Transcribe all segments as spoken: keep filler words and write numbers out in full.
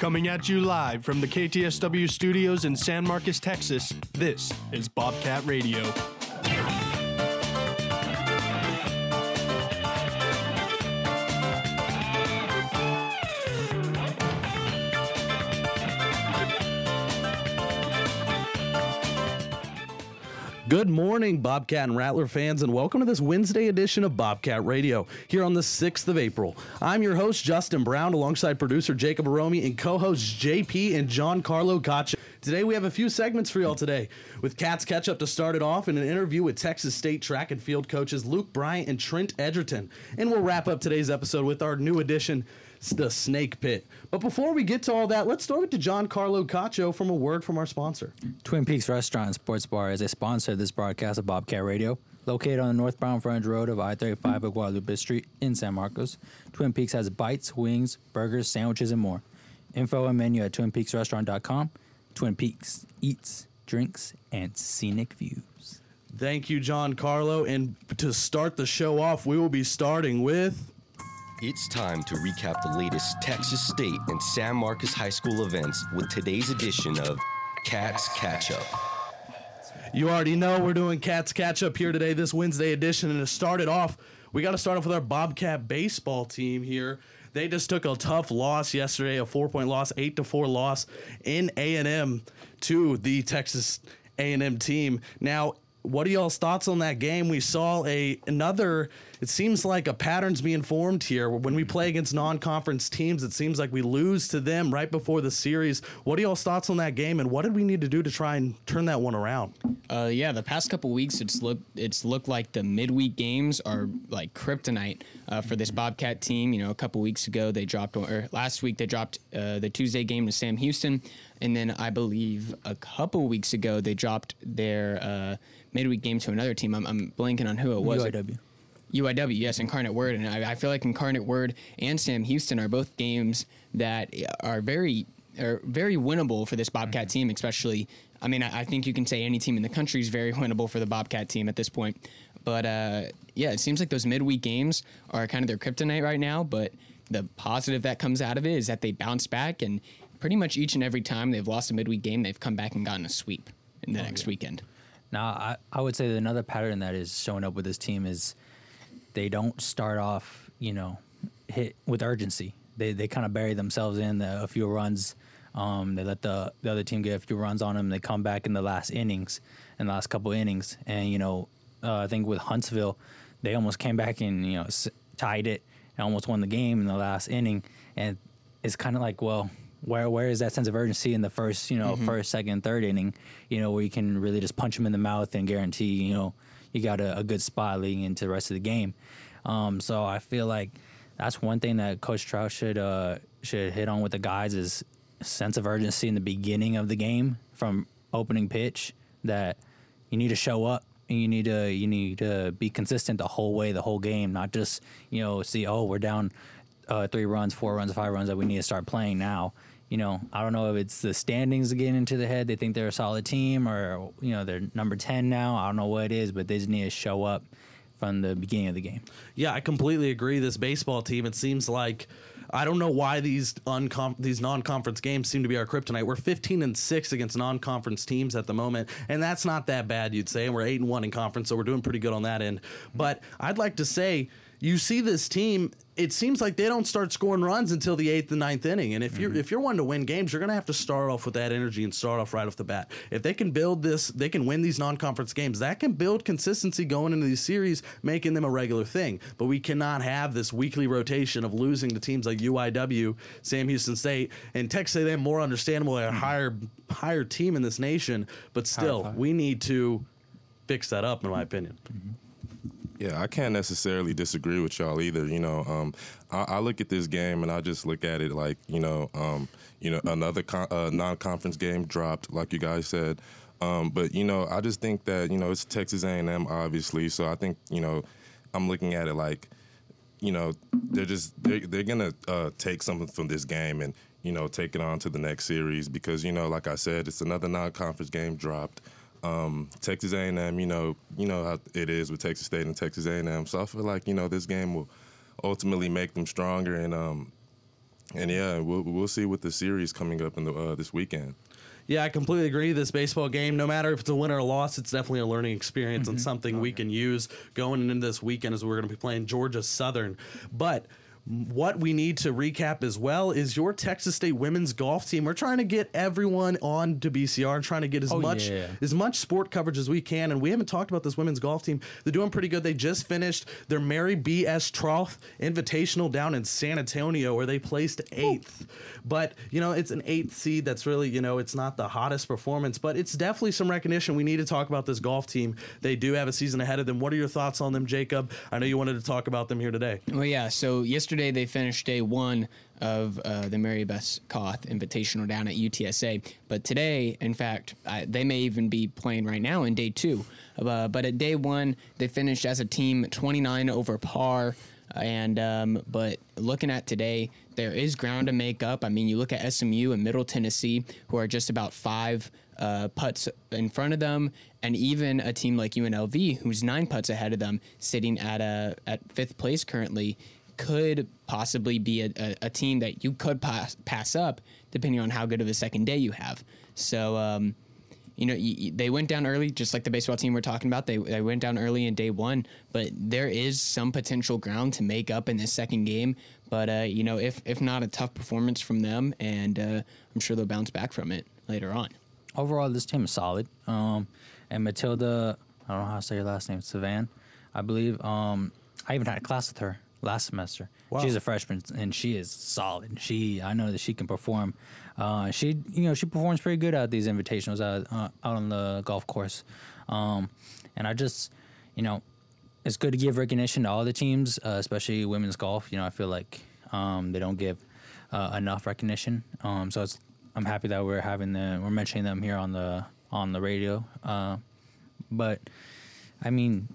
Coming at you live from the K T S W studios in San Marcos, Texas, this is Bobcat Radio. Good morning, Bobcat and Rattler fans, and welcome to this Wednesday edition of Bobcat Radio here on the sixth of April. I'm your host, Justin Brown, alongside producer Jacob Aromi and co-hosts J P and John Carlo Caccia. Today we have a few segments for y'all today, with Cats Catch-Up to start it off and an interview with Texas State track and field coaches Luke Bryant and Trent Edgerton. And we'll wrap up today's episode with our new edition, The Snake Pit. But before we get to all that, let's throw it to John Carlo Caccio from a word from our sponsor. Twin Peaks Restaurant and Sports Bar is a sponsor of this broadcast of Bobcat Radio. Located on the northbound frontage road of I thirty-five at Guadalupe Street in San Marcos, Twin Peaks has bites, wings, burgers, sandwiches, and more. Info and menu at twin peaks restaurant dot com. Twin Peaks eats, drinks, and scenic views. Thank you, John Carlo. And to start the show off, we will be starting with... It's time to recap the latest Texas State and San Marcos High School events with today's edition of Cats Catch Up. You already know we're doing Cats Catch Up here today, this Wednesday edition, and to start it off, we got to start off with our Bobcat baseball team here. They just took a tough loss yesterday, a four-point loss, eight to four loss in A and M to the Texas A and M team. Now, what are y'all's thoughts on that game? We saw a another, it seems like a pattern's being formed here. When we play against non-conference teams, it seems like we lose to them right before the series. What are y'all's thoughts on that game, and what did we need to do to try and turn that one around? Uh, yeah, the past couple weeks, it's looked it's looked like the midweek games are like kryptonite uh, for this Bobcat team. You know, a couple weeks ago, they dropped, or last week, they dropped uh, the Tuesday game to Sam Houston. And then I believe a couple weeks ago, they dropped their uh, midweek game to another team. I'm, I'm blanking on who it was. U I W. U I W, yes, Incarnate Word. And I, I feel like Incarnate Word and Sam Houston are both games that are very are very winnable for this Bobcat mm-hmm. team, especially. I mean, I, I think you can say any team in the country is very winnable for the Bobcat team at this point. But, uh, yeah, it seems like those midweek games are kind of their kryptonite right now. But the positive that comes out of it is that they bounce back, and pretty much each and every time they've lost a midweek game, they've come back and gotten a sweep in the oh, next yeah. weekend. Now, I, I would say that another pattern that is showing up with this team is they don't start off, you know, hit with urgency. They they kind of bury themselves in the, a few runs. Um, they let the, the other team get a few runs on them. They come back in the last innings, in the last couple innings. And, you know, uh, I think with Huntsville, they almost came back and, you know, s- tied it and almost won the game in the last inning. And it's kind of like, well... Where where is that sense of urgency in the first, you know, mm-hmm. first, second, third inning, you know, where you can really just punch them in the mouth and guarantee, you know, you got a, a good spot leading into the rest of the game. Um, so I feel like that's one thing that Coach Trout should uh, should hit on with the guys is sense of urgency in the beginning of the game from opening pitch, that you need to show up and you need to you need to be consistent the whole way, the whole game, not just, you know, see, oh, we're down uh, three runs, four runs, five runs that we need to start playing now. You know, I don't know if it's the standings getting into the head. They think they're a solid team, or, you know, they're number ten now. I don't know what it is, but they just need to show up from the beginning of the game. Yeah, I completely agree. This baseball team, it seems like, I don't know why these uncom- these non-conference games seem to be our kryptonite. We're fifteen and six against non-conference teams at the moment, and that's not that bad, you'd say. And we're eight and one in conference, so we're doing pretty good on that end. But I'd like to say, you see this team, it seems like they don't start scoring runs until the eighth and ninth inning. And if mm-hmm. you're if you're wanting to win games, you're going to have to start off with that energy and start off right off the bat. If they can build this, they can win these non-conference games. That can build consistency going into these series, making them a regular thing. But we cannot have this weekly rotation of losing to teams like U I W, Sam Houston State, and Texas A and M. More understandable, they're a higher higher team in this nation. But still, high, high. we need to fix that up, in my opinion. Mm-hmm. Yeah, I can't necessarily disagree with y'all either. You know, um, I, I look at this game and I just look at it like, you know, um, you know, another con- uh, non-conference game dropped, like you guys said. Um, but, you know, I just think that, you know, it's Texas A and M, obviously. So I think, you know, I'm looking at it like, you know, they're just they're, they're going to uh, take something from this game and, you know, take it on to the next series because, you know, like I said, it's another non-conference game dropped. Um, Texas A and M, you know, you know how it is with Texas State and Texas A and M. So I feel like, you know, this game will ultimately make them stronger. And um, And yeah, we'll we'll see with the series coming up in the uh, this weekend. Yeah, I completely agree. This baseball game, no matter if it's a win or a loss, it's definitely a learning experience mm-hmm. and something oh, we yeah. can use going into this weekend as we're going to be playing Georgia Southern. But what we need to recap as well is your Texas State women's golf team. We're trying to get everyone on to B C R, trying to get as oh, much yeah. as much sport coverage as we can. And we haven't talked about this women's golf team. They're doing pretty good. They just finished their Mary B S Kroth Invitational down in San Antonio, where they placed eighth. Ooh. But, you know, it's an eighth seed. That's really, you know, it's not the hottest performance, but it's definitely some recognition. We need to talk about this golf team. They do have a season ahead of them. What are your thoughts on them, Jacob? I know you wanted to talk about them here today. Well, yeah, so yesterday Yesterday, they finished day one of uh, the Mary Beth Kroth Invitational down at U T S A. But today, in fact, I, they may even be playing right now in day two. Uh, but at day one, they finished as a team twenty-nine over par. And um, but looking at today, there is ground to make up. I mean, you look at S M U and Middle Tennessee, who are just about five uh, putts in front of them, and even a team like U N L V, who's nine putts ahead of them, sitting at a at fifth place currently, could possibly be a, a, a team that you could pass, pass up depending on how good of a second day you have. So, um, you know, y- y- they went down early, just like the baseball team we're talking about. They, they went down early in day one, but there is some potential ground to make up in this second game. But, uh, you know, if, if not, a tough performance from them, and uh, I'm sure they'll bounce back from it later on. Overall, this team is solid. Um, and Matilda, I don't know how to say her last name, Svahn, I believe. Um, I even had a class with her last semester. Wow. She's a freshman, and she is solid. She, I know that she can perform. Uh, she, you know, she performs pretty good at these invitationals out, uh, out on the golf course. Um, and I just, you know, it's good to give recognition to all the teams, uh, especially women's golf. You know, I feel like um, they don't give uh, enough recognition. Um, so it's, I'm happy that we're having the, we're mentioning them here on the on the radio. Uh, but I mean,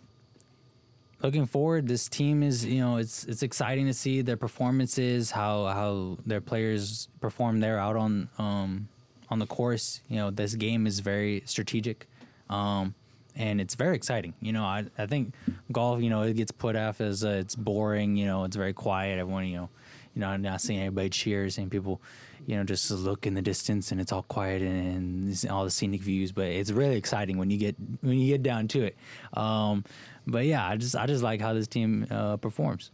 looking forward, this team is, you know, it's it's exciting to see their performances, how how their players perform there out on um, on the course. You know, this game is very strategic, um, and it's very exciting. You know, I, I think golf, you know, it gets put off as uh, it's boring. You know, it's very quiet. Everyone, you know, you know, I'm not seeing anybody cheer, seeing people, you know, just look in the distance, and it's all quiet and, and all the scenic views. But it's really exciting when you get when you get down to it. Um, but yeah, I just I just like how this team uh, performs.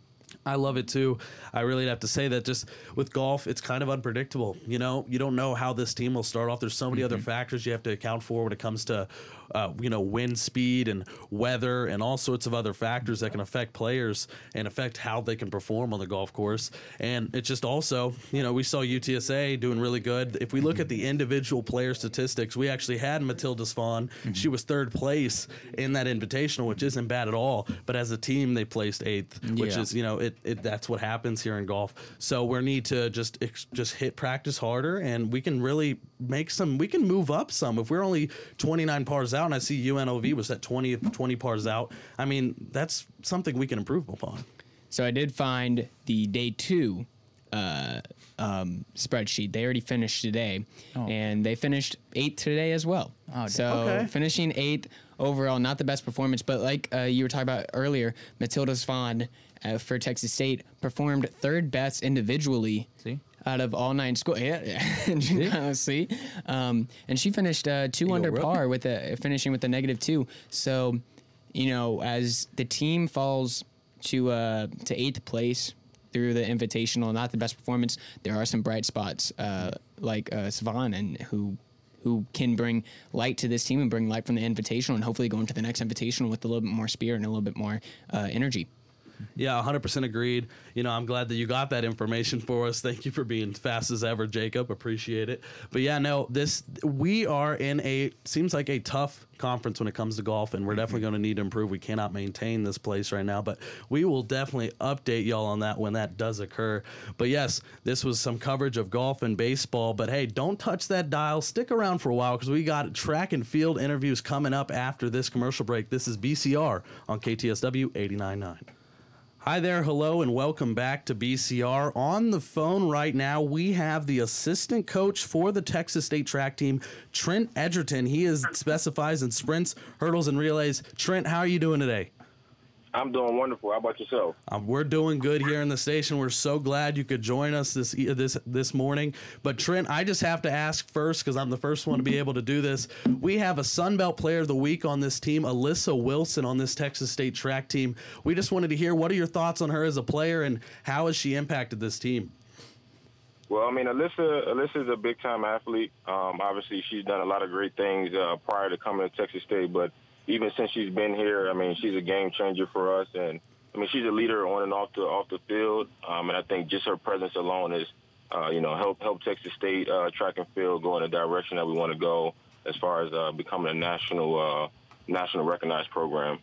I love it too. I really have to say that just with golf, it's kind of unpredictable. You know, you don't know how this team will start off. There's so many mm-hmm. other factors you have to account for when it comes to, uh, you know, wind speed and weather and all sorts of other factors that can affect players and affect how they can perform on the golf course. And it's just also, you know, we saw U T S A doing really good. If we look mm-hmm. at the individual player statistics, we actually had Matilda Svahn. Mm-hmm. She was third place in that invitational, which isn't bad at all. But as a team, they placed eighth, which yeah. is, you know, it. It, that's what happens here in golf. So we need to just ex- just hit practice harder, and we can really make some. We can move up some. If we're only twenty-nine pars out, and I see U N L V was at twenty, twenty pars out, I mean, that's something we can improve upon. So I did find the day two uh, um, spreadsheet. They already finished today, oh. and they finished eighth today as well. Oh, so okay. finishing eighth overall, not the best performance, but like uh, you were talking about earlier, Matilda Svahn Uh, for Texas State performed third best individually see? out of all nine schools. Yeah, yeah. see? Uh, see? Um, and she finished uh, two Yo, under bro. par with a, finishing with a negative two. So, you know, as the team falls to uh, to eighth place through the invitational, not the best performance. There are some bright spots uh, like uh, Svahn and who. who can bring light to this team and bring light from the Invitational and hopefully go into the next Invitational with a little bit more spirit and a little bit more uh, energy. Yeah, one hundred percent agreed. You know, I'm glad that you got that information for us. Thank you for being fast as ever, Jacob. Appreciate it. But yeah, no, this we are in a, seems like a tough conference when it comes to golf, and we're definitely going to need to improve. We cannot maintain this place right now, but we will definitely update y'all on that when that does occur. But yes, this was some coverage of golf and baseball, but hey, don't touch that dial. Stick around for a while because we got track and field interviews coming up after this commercial break. This is B C R on K T S W eighty-nine point nine. Hi there, hello, and welcome back to B C R. On the phone right now, we have the assistant coach for the Texas State track team, Trent Edgerton. He is specifies in sprints, hurdles, and relays. Trent, how are you doing today? I'm doing wonderful. How about yourself? Um, we're doing good here in the station. We're so glad you could join us this this this morning. But Trent, I just have to ask first, because I'm the first one to be able to do this. We have a Sunbelt Player of the Week on this team, Alyssa Wilson, on this Texas State track team. We just wanted to hear, what are your thoughts on her as a player, and how has she impacted this team? Well, I mean, Alyssa, Alyssa is a big-time athlete. Um, obviously, she's done a lot of great things uh, prior to coming to Texas State, but even since she's been here, I mean, she's a game changer for us. And, I mean, she's a leader on and off the off the field. Um, and I think just her presence alone is, uh, you know, help, help Texas State uh, track and field go in the direction that we want to go as far as uh, becoming a national, uh, national recognized program.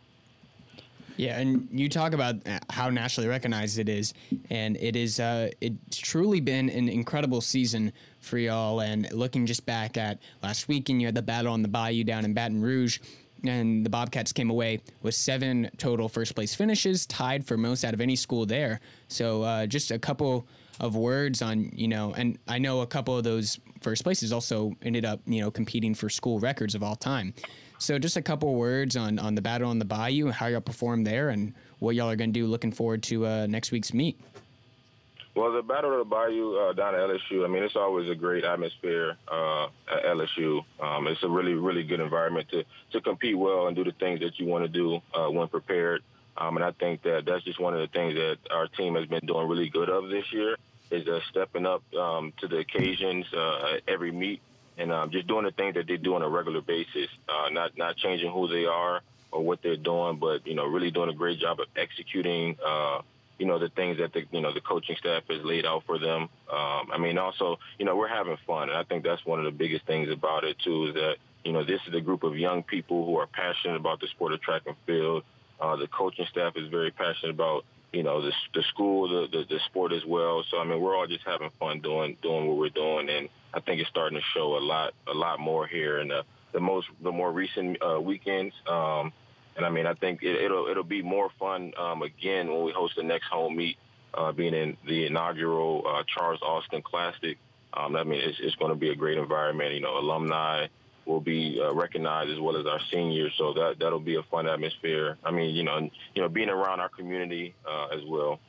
Yeah, and you talk about how nationally recognized it is, and it is uh, it's truly been an incredible season for y'all. And looking just back at last weekend, you had the Battle on the Bayou down in Baton Rouge, and the Bobcats came away with seven total first-place finishes, tied for most out of any school there. So uh, just a couple of words on, you know, and I know a couple of those first places also ended up, you know, competing for school records of all time. So just a couple words on, on the Battle on the Bayou and how y'all performed there and what y'all are going to do looking forward to uh, next week's meet. Well, the Battle of the Bayou uh, down at L S U, I mean, it's always a great atmosphere uh, at L S U. Um, it's a really, really good environment to, to compete well and do the things that you want to do uh, when prepared. Um, and I think that that's just one of the things that our team has been doing really good of this year is uh, stepping up um, to the occasions uh, at every meet. And um, just doing the things that they do on a regular basis, uh, not not changing who they are or what they're doing, but, you know, really doing a great job of executing, uh, you know, the things that, the you know, the coaching staff has laid out for them. Um, I mean, also, you know, we're having fun. And I think that's one of the biggest things about it, too, is that, you know, this is a group of young people who are passionate about the sport of track and field. Uh, the coaching staff is very passionate about, you know, the, the school, the, the, the sport as well. So, I mean, we're all just having fun doing doing what we're doing. And I think it's starting to show a lot, a lot more here in the, the most, the more recent uh, weekends. Um, and I mean, I think it, it'll it'll be more fun um, again when we host the next home meet, uh, being in the inaugural uh, Charles Austin Classic. Um, I mean, it's, it's going to be a great environment. You know, alumni will be uh, recognized as well as our seniors, so that that'll be a fun atmosphere. I mean, you know, you know, being around our community uh, as well.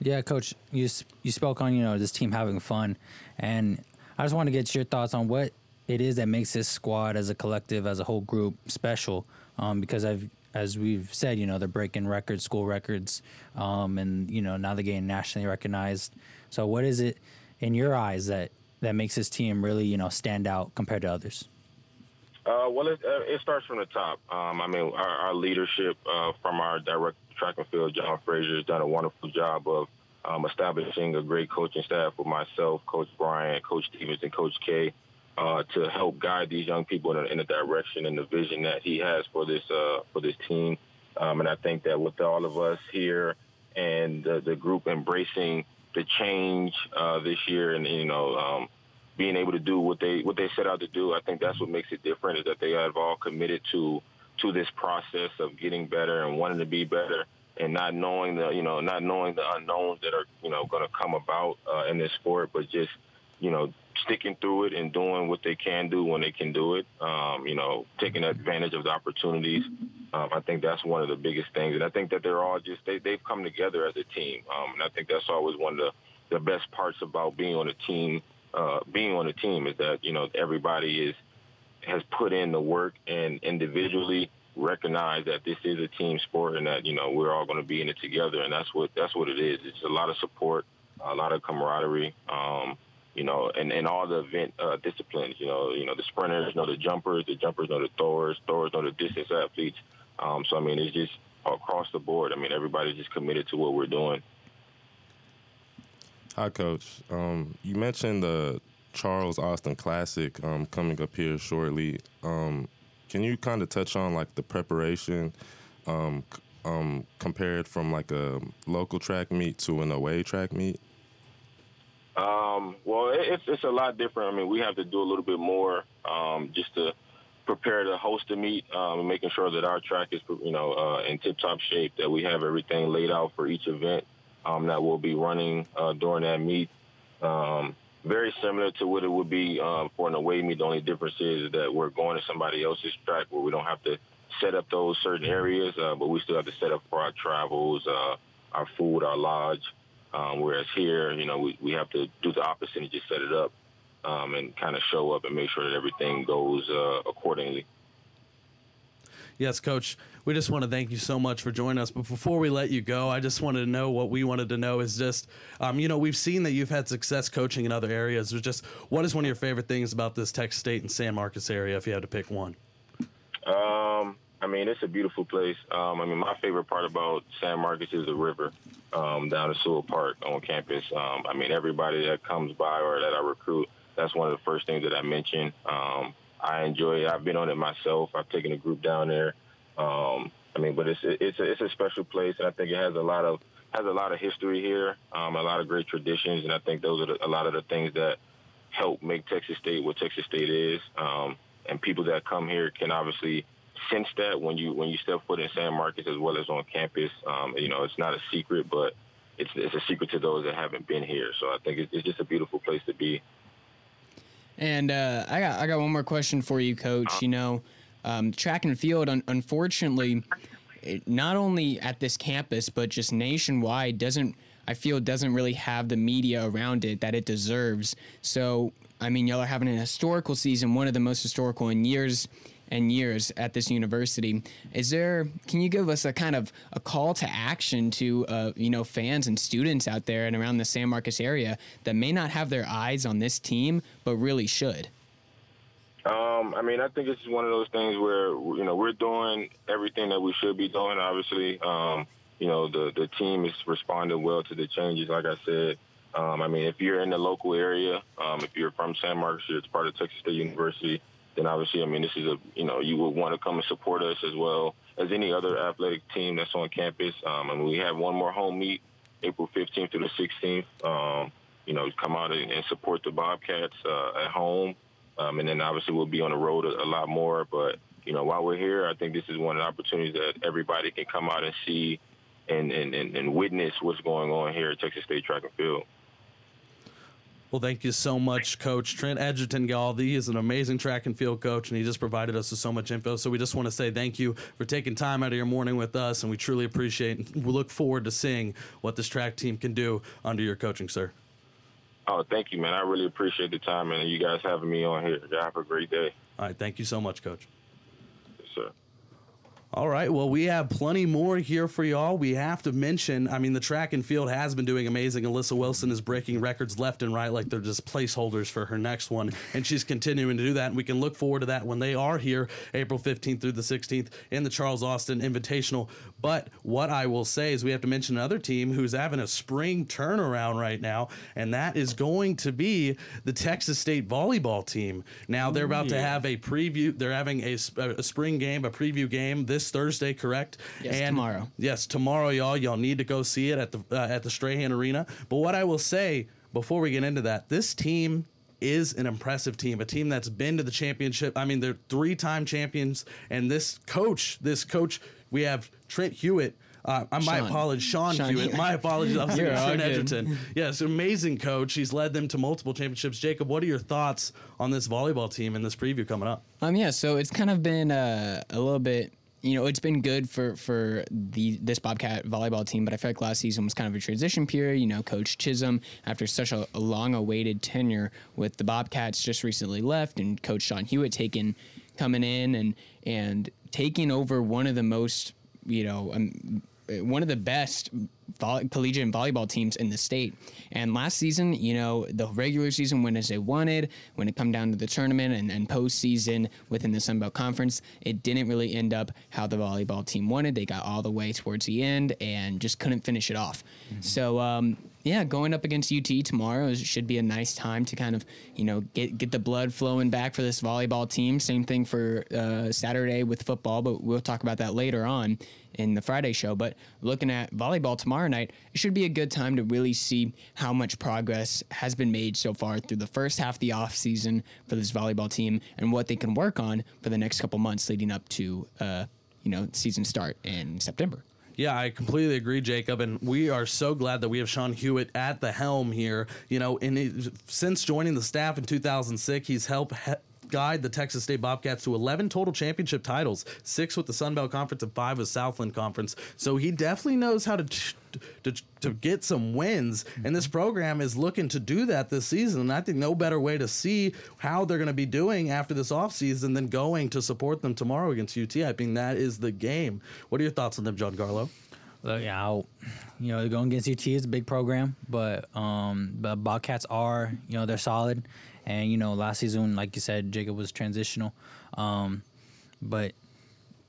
Yeah, Coach, you you spoke on, you know, this team having fun, and I just want to get your thoughts on what it is that makes this squad as a collective, as a whole group, special. Um, because I've, as we've said, you know, they're breaking records, school records, um, and, you know, now they're getting nationally recognized. So what is it in your eyes that, that makes this team really, you know, stand out compared to others? Uh, well, it, it starts from the top. Um, I mean, our, our leadership uh, from our direct track and field, John Frazier, has done a wonderful job of um, establishing a great coaching staff with myself, Coach Brian, Coach Stevens, and Coach K uh, to help guide these young people in, in the direction and the vision that he has for this uh, for this team. Um, and I think that with all of us here and the, the group embracing the change uh, this year and, you know, um, being able to do what they what they set out to do, I think that's what makes it different, is that they have all committed to to this process of getting better and wanting to be better, and not knowing the you know not knowing the unknowns that are you know going to come about uh, in this sport, but just you know sticking through it and doing what they can do when they can do it. Um, you know, taking advantage of the opportunities. Um, I think that's one of the biggest things, and I think that they're all just they they've come together as a team, um, and I think that's always one of the, the best parts about being on a team. Uh, being on a team is that, you know, everybody is has put in the work and individually recognize that this is a team sport and that, you know, we're all going to be in it together. And that's what that's what it is. It's a lot of support, a lot of camaraderie, um, you know, and, and all the event uh, disciplines, you know, you know, the sprinters know the jumpers, the jumpers know the throwers, throwers know the distance athletes. Um, so, I mean, it's just across the board. I mean, everybody's just committed to what we're doing. Hi, Coach. Um, you mentioned the Charles Austin Classic um, coming up here shortly. Um, can you kind of touch on, like, the preparation um, um, compared from, like, a local track meet to an away track meet? Um, well, it's, it's a lot different. I mean, we have to do a little bit more um, just to prepare to host the meet, um, making sure that our track is, you know, uh, in tip-top shape, that we have everything laid out for each event. Um, that will be running uh, during that meet. Um, very similar to what it would be um, for an away meet. The only difference is that we're going to somebody else's track where we don't have to set up those certain areas, uh, but we still have to set up for our travels, uh, our food, our lodge. Um, whereas here, you know, we, we have to do the opposite and just set it up um, and kind of show up and make sure that everything goes uh, accordingly. Yes, Coach, we just want to thank you so much for joining us. But before we let you go, I just wanted to know what we wanted to know is just, um, you know, we've seen that you've had success coaching in other areas. Just what is one of your favorite things about this Texas State and San Marcos area, if you had to pick one? Um, I mean, it's a beautiful place. Um, I mean, my favorite part about San Marcos is the river um, down at Sewell Park on campus. Um, I mean, everybody that comes by or that I recruit, that's one of the first things that I mention. Um I enjoy it. I've been on it myself. I've taken a group down there. Um, I mean, but it's it's a, it's a special place, and I think it has a lot of has a lot of history here, um, a lot of great traditions, and I think those are the, a lot of the things that help make Texas State what Texas State is. Um, and people that come here can obviously sense that when you when you step foot in San Marcos as well as on campus. Um, you know, it's not a secret, but it's it's a secret to those that haven't been here. So I think it's, it's just a beautiful place to be. And uh, I got I got one more question for you, Coach. You know, um, track and field, un- unfortunately, it, not only at this campus but just nationwide, doesn't I feel doesn't really have the media around it that it deserves. So, I mean, y'all are having an historical season, one of the most historical in years and years at this university. Is there? Can you give us a kind of a call to action to uh, you know fans and students out there and around the San Marcos area that may not have their eyes on this team but really should? Um, I mean, I think it's one of those things where you know we're doing everything that we should be doing. Obviously, um, you know the the team is responding well to the changes. Like I said, um, I mean, if you're in the local area, um, if you're from San Marcos, it's part of Texas State University. And obviously, I mean, this is a, you know, you would want to come and support us as well as any other athletic team that's on campus. Um, and we have one more home meet, April fifteenth through the sixteenth. Um, you know, come out and support the Bobcats uh, at home. Um, and then obviously we'll be on the road a, a lot more. But, you know, while we're here, I think this is one of the opportunities that everybody can come out and see and, and, and, and witness what's going on here at Texas State Track and Field. Well, thank you so much, Coach. Trent Edgerton, y'all, he is an amazing track and field coach, and he just provided us with so much info. So we just want to say thank you for taking time out of your morning with us, and we truly appreciate it. We look forward to seeing what this track team can do under your coaching, sir. Oh, thank you, man. I really appreciate the time, and you guys having me on here. Have a great day. All right. Thank you so much, Coach. Yes, sir. All right, well, we have plenty more here for y'all. We have to mention, I mean, the track and field has been doing amazing. Alyssa Wilson is breaking records left and right like they're just placeholders for her next one, and she's continuing to do that, and we can look forward to that when they are here April fifteenth through the sixteenth in the Charles Austin Invitational. But what I will say is we have to mention another team who's having a spring turnaround right now, and that is going to be the Texas State volleyball team. Now, they're about yeah. to have a preview. They're having a, a spring game, a preview game this Thursday, correct? Yes, and tomorrow. Yes, tomorrow, y'all. Y'all need to go see it at the uh, at the Strahan Arena. But what I will say before we get into that, this team is an impressive team, a team that's been to the championship. I mean, they're three-time champions. And this coach, this coach, we have Trent Hewitt. Uh, I my apologies, Sean, Sean Hewitt. Hewitt. My apologies. I was thinking Trent good. Edgerton. Yes, amazing coach. He's led them to multiple championships. Jacob, what are your thoughts on this volleyball team and this preview coming up? Um, yeah. So it's kind of been uh, a little bit. You know, it's been good for, for the this Bobcat volleyball team, but I feel like last season was kind of a transition period. You know, Coach Chisholm, after such a, a long-awaited tenure with the Bobcats, just recently left, and Coach Sean Hewitt taken, coming in and and taking over one of the most, you know, um, one of the best volley, collegiate and volleyball teams in the state. And last season, you know, the regular season went as they wanted. When it come down to the tournament and, and postseason within the Sunbelt Conference, it didn't really end up how the volleyball team wanted. They got all the way towards the end and just couldn't finish it off. Mm-hmm. So, um, yeah, going up against U T tomorrow is, should be a nice time to kind of, you know, get get the blood flowing back for this volleyball team. Same thing for uh, Saturday with football, but we'll talk about that later on in the Friday show. But looking at volleyball tomorrow night, it should be a good time to really see how much progress has been made so far through the first half of the offseason for this volleyball team and what they can work on for the next couple months leading up to, uh, you know, season start in September. Yeah, I completely agree, Jacob, and we are so glad that we have Sean Hewitt at the helm here. You know, and he, since joining the staff in two thousand six, he's helped he- helped guide the Texas State Bobcats to eleven total championship titles, six with the Sunbelt Conference and five with Southland Conference. So he definitely knows how to ch- to to get some wins, and this program is looking to do that this season, and I think no better way to see how they're going to be doing after this offseason than going to support them tomorrow against U T. I think that is the game. What are your thoughts on them, John Carlo? Look, yeah, I'll, you know, going against U T is a big program, but um, the Bobcats are, you know, they're solid, and you know, last season, like you said, Jacob was transitional, um, but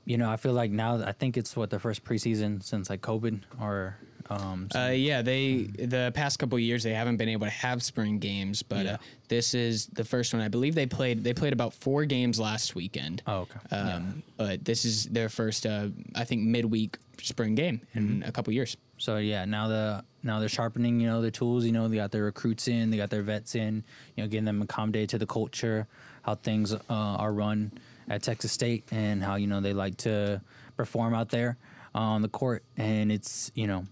you know, I feel like now, I think it's what, the first preseason since like COVID or. Um, so uh, yeah, they the past couple of years they haven't been able to have spring games, but yeah. uh, this is the first one. I believe they played they played about four games last weekend. Oh, okay. Um, yeah. But this is their first, uh, I think, midweek spring game in mm-hmm. a couple years. So yeah, now the now they're sharpening, you know, their tools. You know, they got their recruits in, they got their vets in. You know, getting them accommodated to the culture, how things uh, are run at Texas State, and how you know they like to perform out there uh, on the court, and it's you know.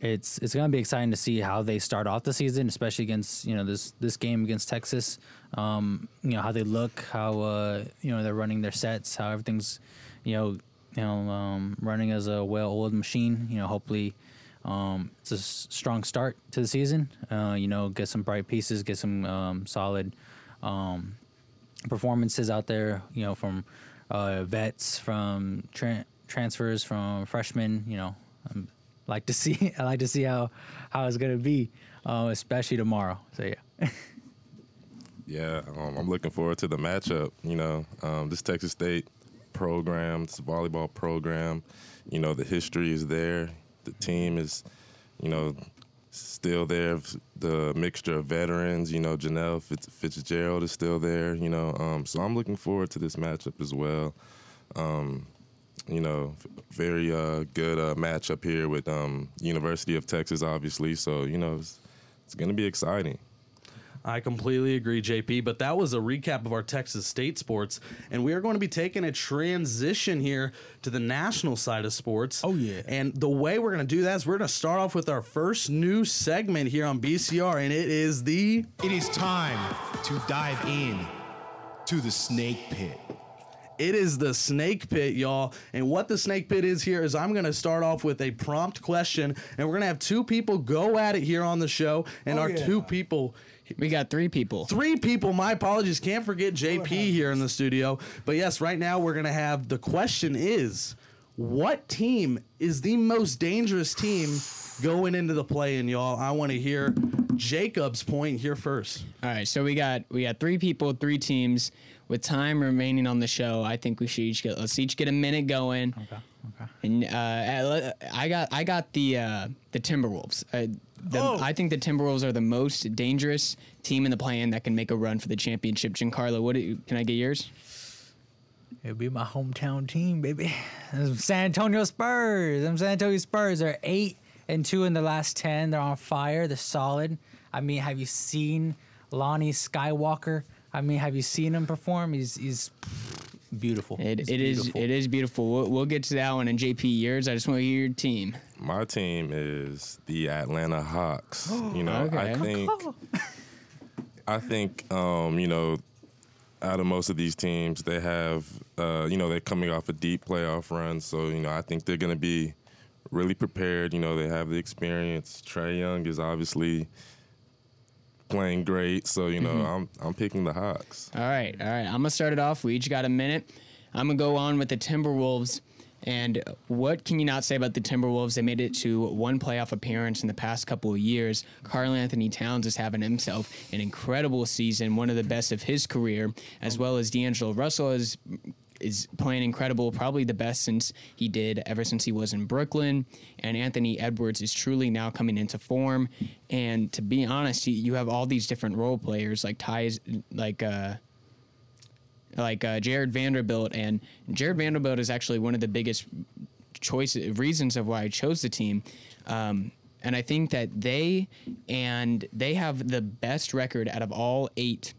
It's it's going to be exciting to see how they start off the season, especially against, you know, this this game against Texas. Um, you know, how they look, how, uh, you know, they're running their sets, how everything's, you know, you know um, running as a well-oiled machine. You know, hopefully um, it's a strong start to the season. Uh, you know, get some bright pieces, get some um, solid um, performances out there, you know, from uh, vets, from tra- transfers, from freshmen, you know. Um, Like to see, I like to see how, how it's gonna be, uh, especially tomorrow. So yeah. yeah, um, I'm looking forward to the matchup. You know, um, this Texas State program, this volleyball program, you know, the history is there. The team is, you know, still there. The mixture of veterans, you know, Janelle Fitz, Fitzgerald is still there. You know, um, so I'm looking forward to this matchup as well. Um, You know, very uh, good uh, match up here with um, University of Texas, obviously. So, you know, it's, it's going to be exciting. I completely agree, J P, but that was a recap of our Texas State sports, and we are going to be taking a transition here to the national side of sports. Oh, yeah. And the way we're going to do that is we're going to start off with our first new segment here on B C R, and it is the... It is time to dive in to the snake pit. It is the snake pit, y'all. And what the snake pit is here is I'm going to start off with a prompt question, and we're going to have two people go at it here on the show. And oh, our yeah. two people... We got three people. Three people. My apologies. Can't forget J P here in the studio. But yes, right now we're going to have... The question is, what team is the most dangerous team going into the play-in, y'all? I want to hear Jacob's point here first. All right, so we got we got three people, three teams. With time remaining on the show, I think we should each get let's each get a minute going. Okay. Okay. And uh, I got I got the uh, the Timberwolves. Uh, the, oh. I think the Timberwolves are the most dangerous team in the play-in that can make a run for the championship. Giancarlo, what do you, can I get yours? It'll be my hometown team, baby. San Antonio Spurs. Them San Antonio Spurs are eight and two in the last ten. They're on fire. They're solid. I mean, have you seen Lonnie Skywalker? I mean, have you seen him perform? He's he's beautiful. It, it beautiful. is it is beautiful. We'll, we'll get to that one in J P years. I just want to hear your team. My team is the Atlanta Hawks. You know, okay. I think I think um, you know, out of most of these teams, they have uh, you know, they're coming off a deep playoff run, so you know, I think they're going to be really prepared. You know, they have the experience. Trae Young is obviously playing great, so you know mm-hmm. I'm I'm picking the Hawks. All right, all right. I'm gonna start it off. We each got a minute. I'm gonna go on with the Timberwolves. And what can you not say about the Timberwolves? They made it to one playoff appearance in the past couple of years. Karl-Anthony Towns is having himself an incredible season, one of the best of his career, as well as D'Angelo Russell is is playing incredible, probably the best since he did ever since he was in Brooklyn. And Anthony Edwards is truly now coming into form. And to be honest, you have all these different role players like ties, like uh, like uh, Jared Vanderbilt, and Jared Vanderbilt is actually one of the biggest choices reasons of why I chose the team. Um, and I think that they and they have the best record out of all eight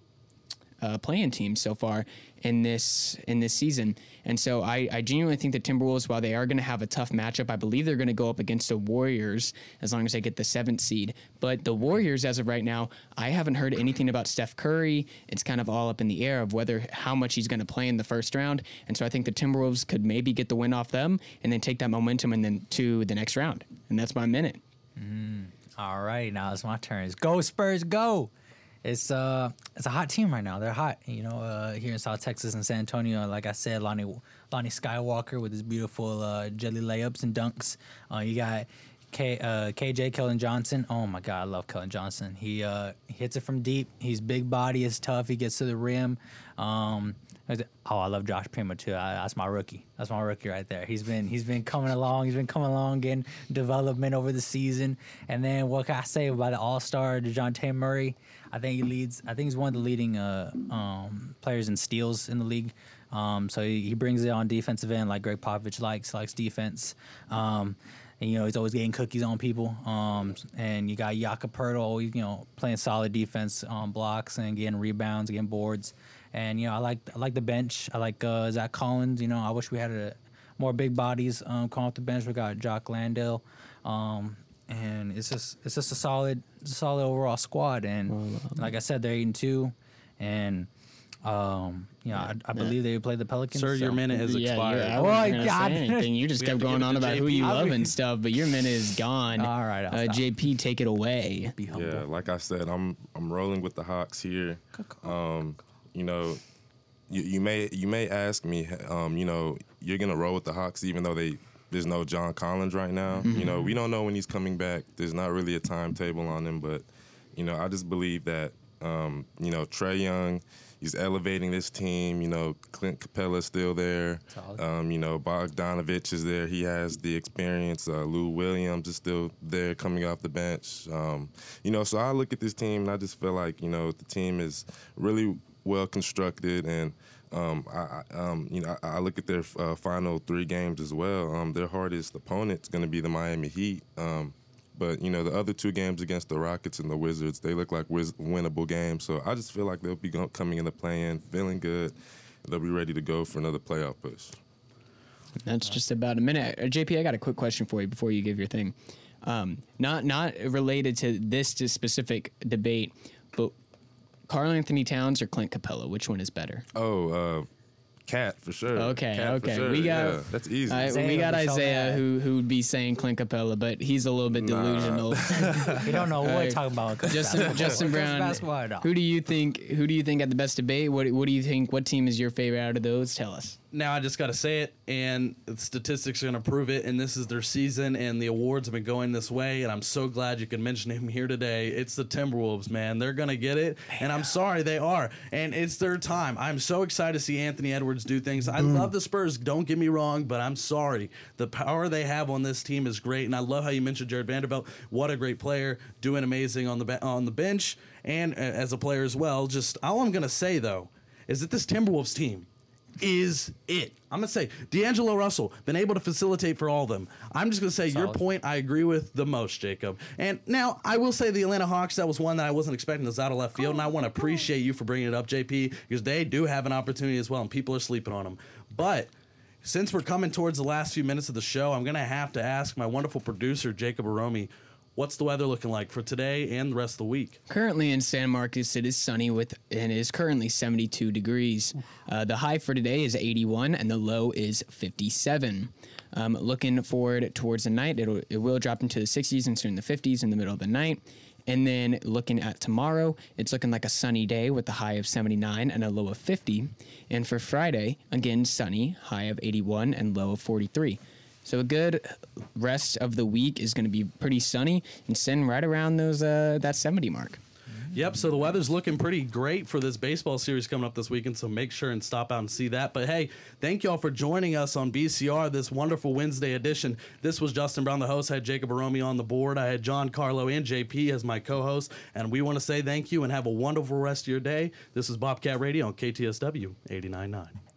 uh, play-in teams so far in this in this season. And so I, I genuinely think the Timberwolves, while they are going to have a tough matchup, I believe they're going to go up against the Warriors as long as they get the seventh seed. But the Warriors, as of right now, I haven't heard anything about Steph Curry. It's kind of all up in the air of whether how much he's going to play in the first round. And so I think the Timberwolves could maybe get the win off them and then take that momentum and then to the next round. And that's my minute. Mm, all right, now it's my turn. It's go Spurs, go! It's uh, it's a hot team right now. They're hot, you know, uh, here in South Texas and San Antonio. Like I said, Lonnie Lonnie Skywalker with his beautiful uh, jelly layups and dunks. Uh, you got K, uh, K J Kellen Johnson. Oh my God, I love Kellen Johnson. He uh, hits it from deep. He's big body, is tough. He gets to the rim. Um, oh, I love Josh Primo too. I, that's my rookie. That's my rookie right there. He's been he's been coming along. He's been coming along getting development over the season. And then what can I say about the All Star DeJounte Murray? I think he leads. I think he's one of the leading uh, um, players in steals in the league. Um, so he, he brings it on defensive end, like Greg Popovich likes likes defense. Um, and, you know, he's always getting cookies on people. Um, and you got Jakob Poeltl, you know, playing solid defense on blocks and getting rebounds, getting boards. And you know, I like I like the bench. I like uh, Zach Collins. You know, I wish we had a, more big bodies um, coming off the bench. We got Jock Landale. Um, And it's just it's just a solid solid overall squad, and well, um, like I said, they're eight and two, and um, you know yeah, I, I believe yeah. they play the Pelicans. Sir, so. Your minute has yeah, expired. Yeah, I wasn't oh, God. Say anything. You just we kept going on about J P. Who you love and stuff, but your minute is gone. All right, uh, J P, take it away. Be humble. Yeah, like I said, I'm I'm rolling with the Hawks here. Um, you know, you, you may you may ask me, um, you know, you're gonna roll with the Hawks even though they. There's no John Collins right now. Mm-hmm. You know, we don't know when he's coming back. There's not really a timetable on him, but, you know, I just believe that, um, you know, Trae Young, he's elevating this team. You know, Clint Capella's still there. Um, you know, Bogdanovich is there. He has the experience. Uh, Lou Williams is still there coming off the bench. Um, you know, so I look at this team, and I just feel like, you know, the team is really well constructed, and, Um, I, um, you know, I, I look at their uh, final three games as well. Um, their hardest opponent's going to be the Miami Heat. Um, but, you know, the other two games against the Rockets and the Wizards, they look like wiz- winnable games. So I just feel like they'll be go- coming in the play-in, feeling good. They'll be ready to go for another playoff push. That's just about a minute. J P, I got a quick question for you before you give your thing. Um, not not related to this specific debate, but Karl-Anthony Towns or Clint Capella? Which one is better? Oh, uh, Cat for sure. Okay, Cat okay. Sure. We got yeah, that's easy. I, we got Isaiah who who would be saying Clint Capella, but he's a little bit delusional. Nah. We don't know what right. we're talking about. Justin, Justin Brown. Who do you think? Who do you think had the best debate? What What do you think? What team is your favorite out of those? Tell us. Now I just got to say it, and the statistics are going to prove it, and this is their season, and the awards have been going this way, and I'm so glad you could mention him here today. It's the Timberwolves, man. They're going to get it, yeah. and I'm sorry, they are, and it's their time. I'm so excited to see Anthony Edwards do things. I mm. love the Spurs, don't get me wrong, but I'm sorry. The power they have on this team is great, and I love how you mentioned Jared Vanderbilt. What a great player, doing amazing on the be- on the bench, and uh, as a player as well. Just all I'm going to say, though, is that this Timberwolves team, is it. I'm going to say D'Angelo Russell, been able to facilitate for all of them. I'm just going to say Solid. Your point I agree with the most, Jacob. And now I will say the Atlanta Hawks, that was one that I wasn't expecting that's out of left field, and I want to appreciate you for bringing it up, J P, because they do have an opportunity as well, and people are sleeping on them. But since we're coming towards the last few minutes of the show, I'm going to have to ask my wonderful producer, Jacob Aromi, what's the weather looking like for today and the rest of the week? Currently in San Marcos, it is sunny with and it is currently seventy-two degrees. Uh, the high for today is eighty-one and the low is fifty-seven. Um, looking forward towards the night, it'll, it will drop into the sixties and soon the fifties in the middle of the night. And then looking at tomorrow, it's looking like a sunny day with a high of seventy-nine and a low of fifty. And for Friday, again, sunny, high of eighty-one and low of forty-three. So a good rest of the week is going to be pretty sunny and sitting right around those uh, that seventy mark. Yep, so the weather's looking pretty great for this baseball series coming up this weekend, so make sure and stop out and see that. But, hey, thank you all for joining us on B C R, this wonderful Wednesday edition. This was Justin Brown, the host. I had Jacob Aromi on the board. I had John Carlo and J P as my co-hosts. And we want to say thank you and have a wonderful rest of your day. This is Bobcat Radio on K T S W eighty-nine point nine.